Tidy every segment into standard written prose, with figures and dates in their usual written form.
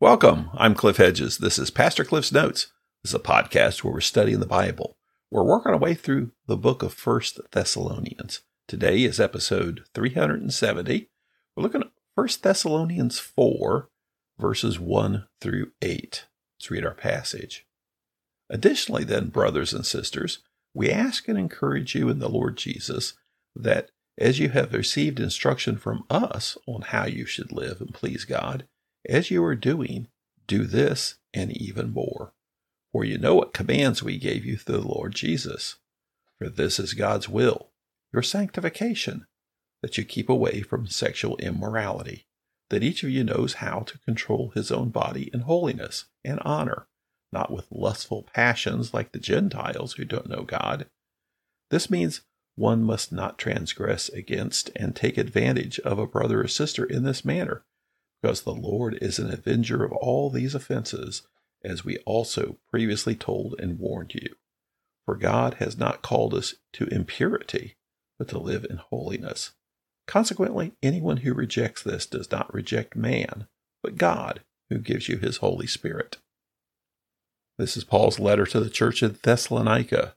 Welcome. I'm Cliff Hedges. This is Pastor Cliff's Notes. This is a podcast where we're studying the Bible. We're working our way through the book of 1 Thessalonians. Today is episode 370. We're looking at 1 Thessalonians 4, verses 1 through 8. Let's read our passage. Additionally then, brothers and sisters, we ask and encourage you in the Lord Jesus that as you have received instruction from us on how you should live and please God, as you are doing, do this and even more. For you know what commands we gave you through the Lord Jesus. For this is God's will, your sanctification, that you keep away from sexual immorality, that each of you knows how to control his own body in holiness and honor, not with lustful passions like the Gentiles who don't know God. This means one must not transgress against and take advantage of a brother or sister in this manner, because the Lord is an avenger of all these offenses, as we also previously told and warned you. For God has not called us to impurity, but to live in holiness. Consequently, anyone who rejects this does not reject man, but God, who gives you his Holy Spirit. This is Paul's letter to the church in Thessalonica.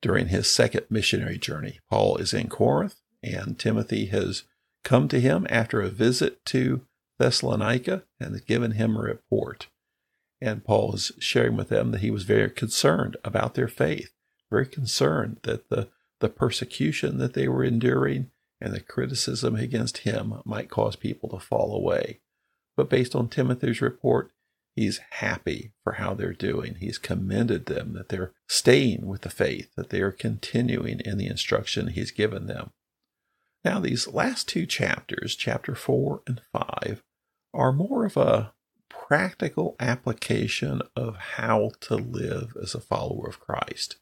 During his second missionary journey, Paul is in Corinth, and Timothy has come to him after a visit to Thessalonica and has given him a report. And Paul is sharing with them that he was very concerned about their faith, very concerned that the persecution that they were enduring and the criticism against him might cause people to fall away. But based on Timothy's report, he's happy for how they're doing. He's commended them that they're staying with the faith, that they are continuing in the instruction he's given them. Now, these last two chapters, chapter 4 and 5, are more of a practical application of how to live as a follower of Christ.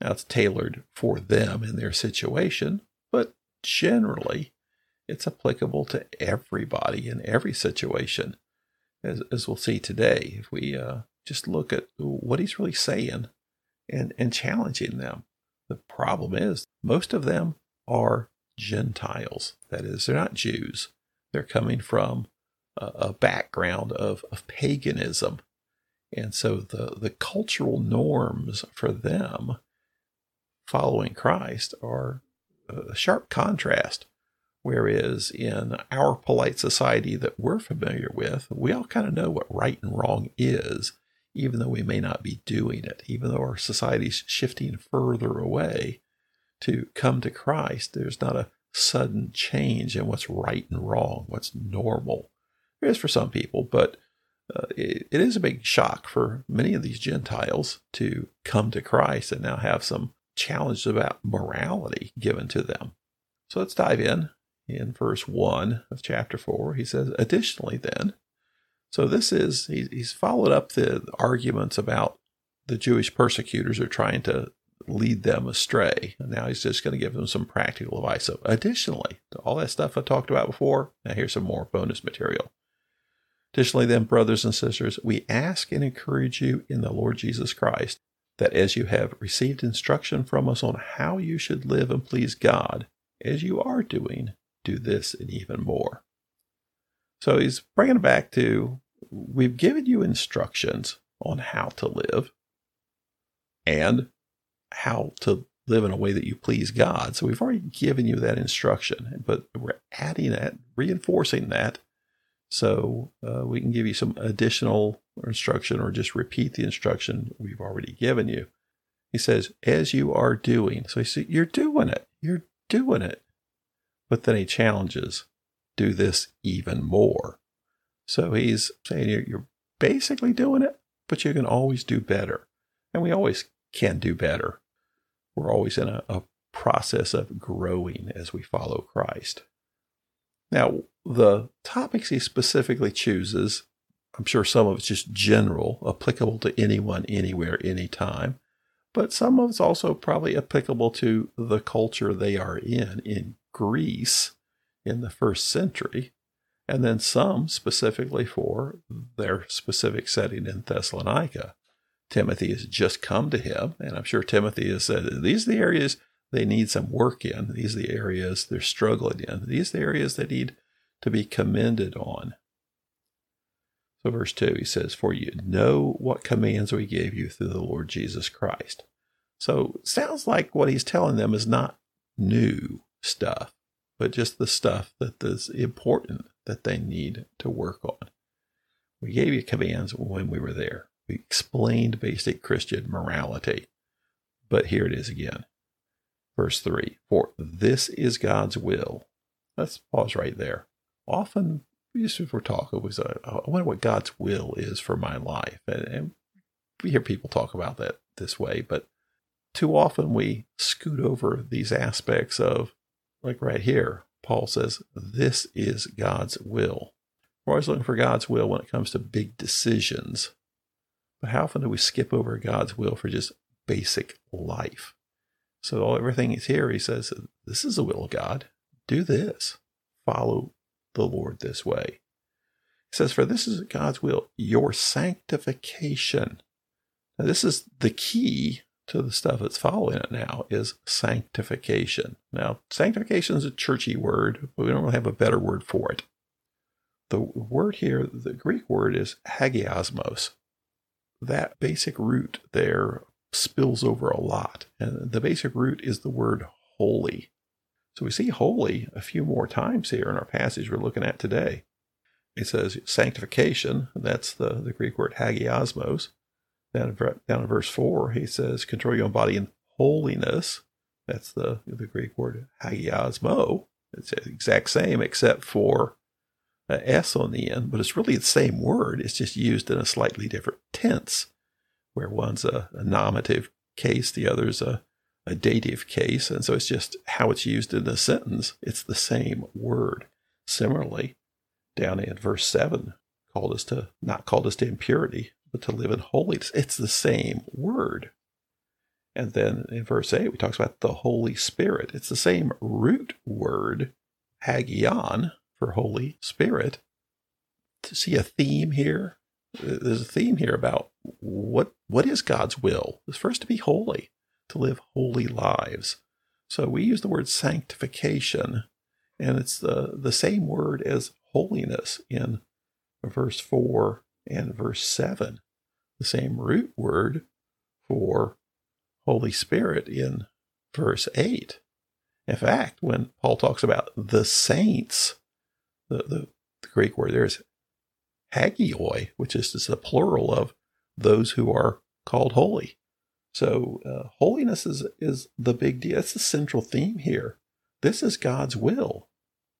Now, it's tailored for them and their situation, but generally, it's applicable to everybody in every situation. As we'll see today, if we just look at what he's really saying and challenging them. The problem is, most of them are Gentiles. That is, they're not Jews. They're coming from a background of paganism. And so the cultural norms for them following Christ are a sharp contrast. Whereas in our polite society that we're familiar with, we all kind of know what right and wrong is, even though we may not be doing it. Even though our society's shifting further away to come to Christ, there's not a sudden change in what's right and wrong, what's normal. There is for some people, but it is a big shock for many of these Gentiles to come to Christ and now have some challenges about morality given to them. So let's dive in. In verse 1 of chapter 4, he says, additionally then, so this is, he's followed up the arguments about the Jewish persecutors are trying to lead them astray. And now he's just going to give them some practical advice. So additionally, to all that stuff I talked about before, now here's some more bonus material. Additionally then, brothers and sisters, we ask and encourage you in the Lord Jesus Christ that as you have received instruction from us on how you should live and please God, as you are doing, do this and even more. So he's bringing it back to, we've given you instructions on how to live and how to live in a way that you please God. So we've already given you that instruction, but we're adding that, reinforcing that, so we can give you some additional instruction or just repeat the instruction we've already given you. He says, as you are doing. So he said, you're doing it. You're doing it. But then he challenges, do this even more. So he's saying you're basically doing it, but you can always do better. And we always can do better. We're always in a process of growing as we follow Christ. Now, the topics he specifically chooses, I'm sure some of it's just general, applicable to anyone, anywhere, anytime. But some of it's also probably applicable to the culture they are in Greece in the first century, and then some specifically for their specific setting in Thessalonica. Timothy has just come to him, and I'm sure Timothy has said, these are the areas they need some work in. These are the areas they're struggling in. These are the areas they need to be commended on. So verse 2, he says, "For you know what commands we gave you through the Lord Jesus Christ." So sounds like what he's telling them is not new stuff, but just the stuff that is important that they need to work on. We gave you commands when we were there. We explained basic Christian morality. But here it is again. Verse 3, "For this is God's will." Let's pause right there. Often, just if we're talking, we say, "I wonder what God's will is for my life." And we hear people talk about that this way, but too often we scoot over these aspects of, like right here, Paul says, this is God's will. We're always looking for God's will when it comes to big decisions. But how often do we skip over God's will for just basic life? So everything is here. He says, this is the will of God. Do this. Follow the Lord this way. He says, "For this is God's will, your sanctification." Now, this is the key to the stuff that's following it now, is sanctification. Now, sanctification is a churchy word, but we don't really have a better word for it. The word here, the Greek word, is hagiosmos. That basic root there spills over a lot. And the basic root is the word holy. So we see holy a few more times here in our passage we're looking at today. It says sanctification, that's the Greek word hagiosmos. Down in verse 4, he says, "Control your own body in holiness." That's the Greek word hagiasmo. It's the exact same except for an S on the end, but it's really the same word. It's just used in a slightly different tense, where one's a nominative case, the other's a dative case. And so it's just how it's used in the sentence. It's the same word. Similarly, down in verse 7, not called us to impurity, but to live in holiness. It's the same word. And then in verse 8, we talks about the Holy Spirit. It's the same root word, hagion, for Holy Spirit. To see a theme here. There's a theme here about what is God's will. It's for us to be holy, to live holy lives. So we use the word sanctification, and it's the same word as holiness in verse 4 and verse 7. The same root word for Holy Spirit in verse 8. In fact, when Paul talks about the saints, the Greek word there is hagioi, which is just a plural of those who are called holy. So holiness is the big deal. That's the central theme here. This is God's will,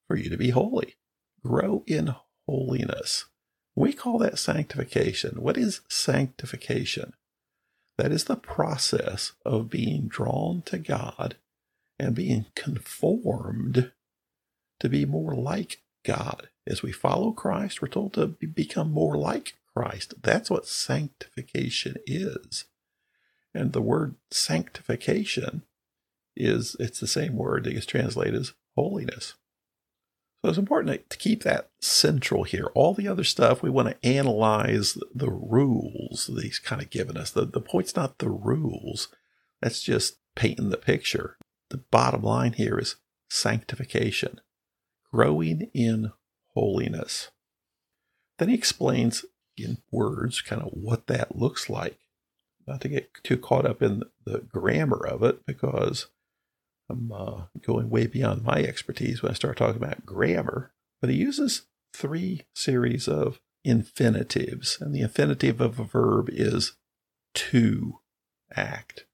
for you to be holy. Grow in holiness. We call that sanctification. What is sanctification? That is the process of being drawn to God and being conformed to be more like God. As we follow Christ, we're told to become more like Christ. That's what sanctification is. And the word sanctification it's the same word that gets translated as holiness. So it's important to keep that central here. All the other stuff, we want to analyze the rules that he's kind of given us. The point's not the rules. That's just painting the picture. The bottom line here is sanctification, growing in holiness. Then he explains in words kind of what that looks like. Not to get too caught up in the grammar of it, because I'm going way beyond my expertise when I start talking about grammar. But he uses 3 series of infinitives, and the infinitive of a verb is to act.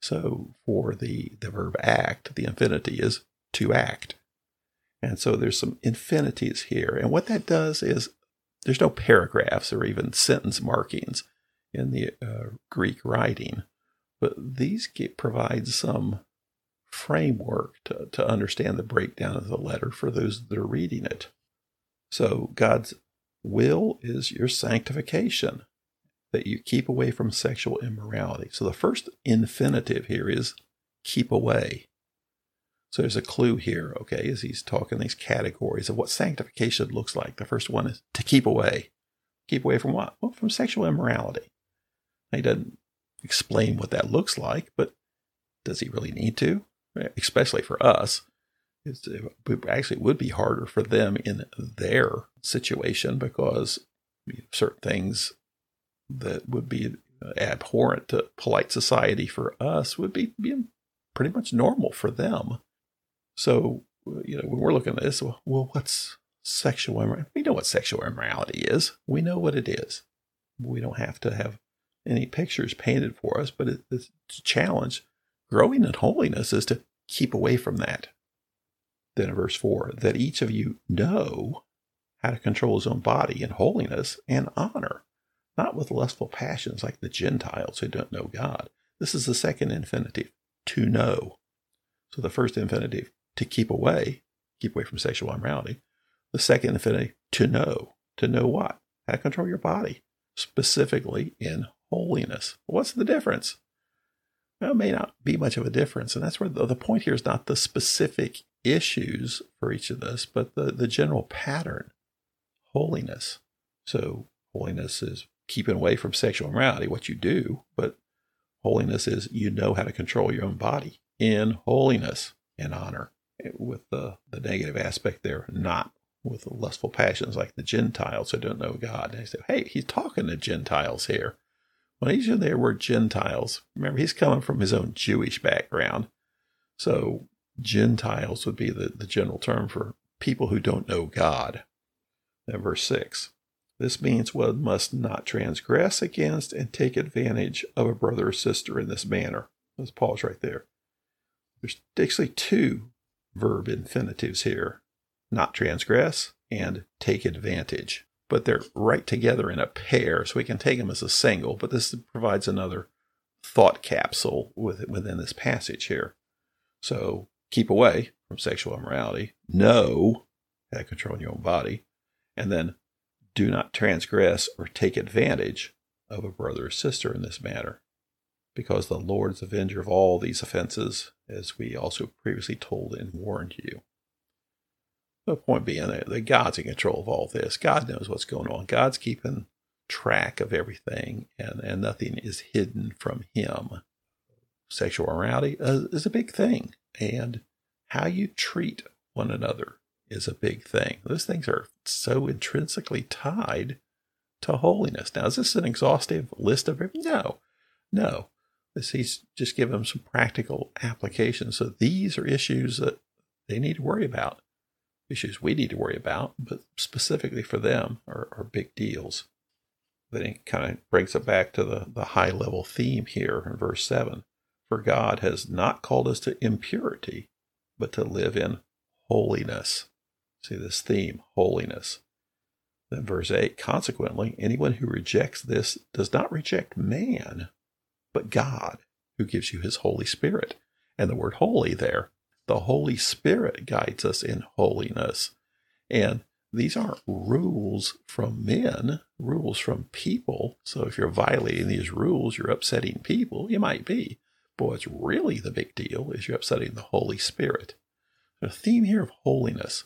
So for the verb act, the infinitive is to act. And so there's some infinitives here. And what that does is there's no paragraphs or even sentence markings in the Greek writing, but these provide some framework to understand the breakdown of the letter for those that are reading it. So God's will is your sanctification, that you keep away from sexual immorality. So the first infinitive here is keep away. So there's a clue here, okay, as he's talking these categories of what sanctification looks like. The first one is to keep away. Keep away from what? Well, from sexual immorality. He doesn't explain what that looks like, but does he really need to? Especially for us. It would be harder for them in their situation, because certain things that would be abhorrent to polite society for us would be pretty much normal for them. So, you know, when we're looking at this, well, what's sexual immorality? We know what sexual immorality is. We know what it is. We don't have to have any pictures painted for us, but it's a challenge. Growing in holiness is to keep away from that. Then in verse 4, that each of you know how to control his own body in holiness and honor, not with lustful passions like the Gentiles who don't know God. This is the second infinitive, to know. So the first infinitive, to keep away from sexual immorality. The second infinitive, to know what? How to control your body, specifically in holiness. What's the difference? Well, it may not be much of a difference, and that's where the point here is not the specific issues for each of this, but the general pattern, holiness. So holiness is keeping away from sexual immorality, what you do, but holiness is you know how to control your own body in holiness and honor, with the negative aspect there, not with the lustful passions like the Gentiles who don't know God. And he said, hey, he's talking to Gentiles here. When he's in there, we're Gentiles. Remember, he's coming from his own Jewish background. So Gentiles would be the general term for people who don't know God. Now, verse 6. This means one must not transgress against and take advantage of a brother or sister in this manner. Let's pause right there. There's actually two verb infinitives here. Not transgress and take advantage. But they're right together in a pair, so we can take them as a single. But this provides another thought capsule within this passage here. So keep away from sexual immorality. Know how to control your own body. And then do not transgress or take advantage of a brother or sister in this matter, because the Lord is avenger of all these offenses, as we also previously told and warned you. The point being that God's in control of all this. God knows what's going on. God's keeping track of everything, and nothing is hidden from Him. Sexual immorality is a big thing, and how you treat one another is a big thing. Those things are so intrinsically tied to holiness. Now, is this an exhaustive list of everything? No. He's just giving them some practical applications. So these are issues that they need to worry about. Issues we need to worry about, but specifically for them are big deals. Then it kind of brings it back to the high-level theme here in verse 7. For God has not called us to impurity, but to live in holiness. See this theme, holiness. Then verse 8, consequently, anyone who rejects this does not reject man, but God, who gives you his Holy Spirit. And the word holy there, the Holy Spirit guides us in holiness. And these aren't rules from men, rules from people. So if you're violating these rules, you're upsetting people. You might be. But what's really the big deal is you're upsetting the Holy Spirit. The theme here of holiness,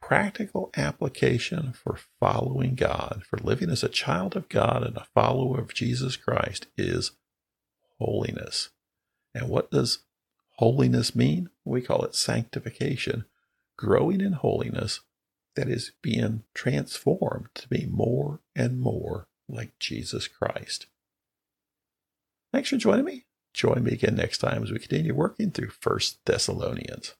practical application for following God, for living as a child of God and a follower of Jesus Christ is holiness. And what does holiness mean? We call it sanctification, growing in holiness that is being transformed to be more and more like Jesus Christ. Thanks for joining me. Join me again next time as we continue working through 1 Thessalonians.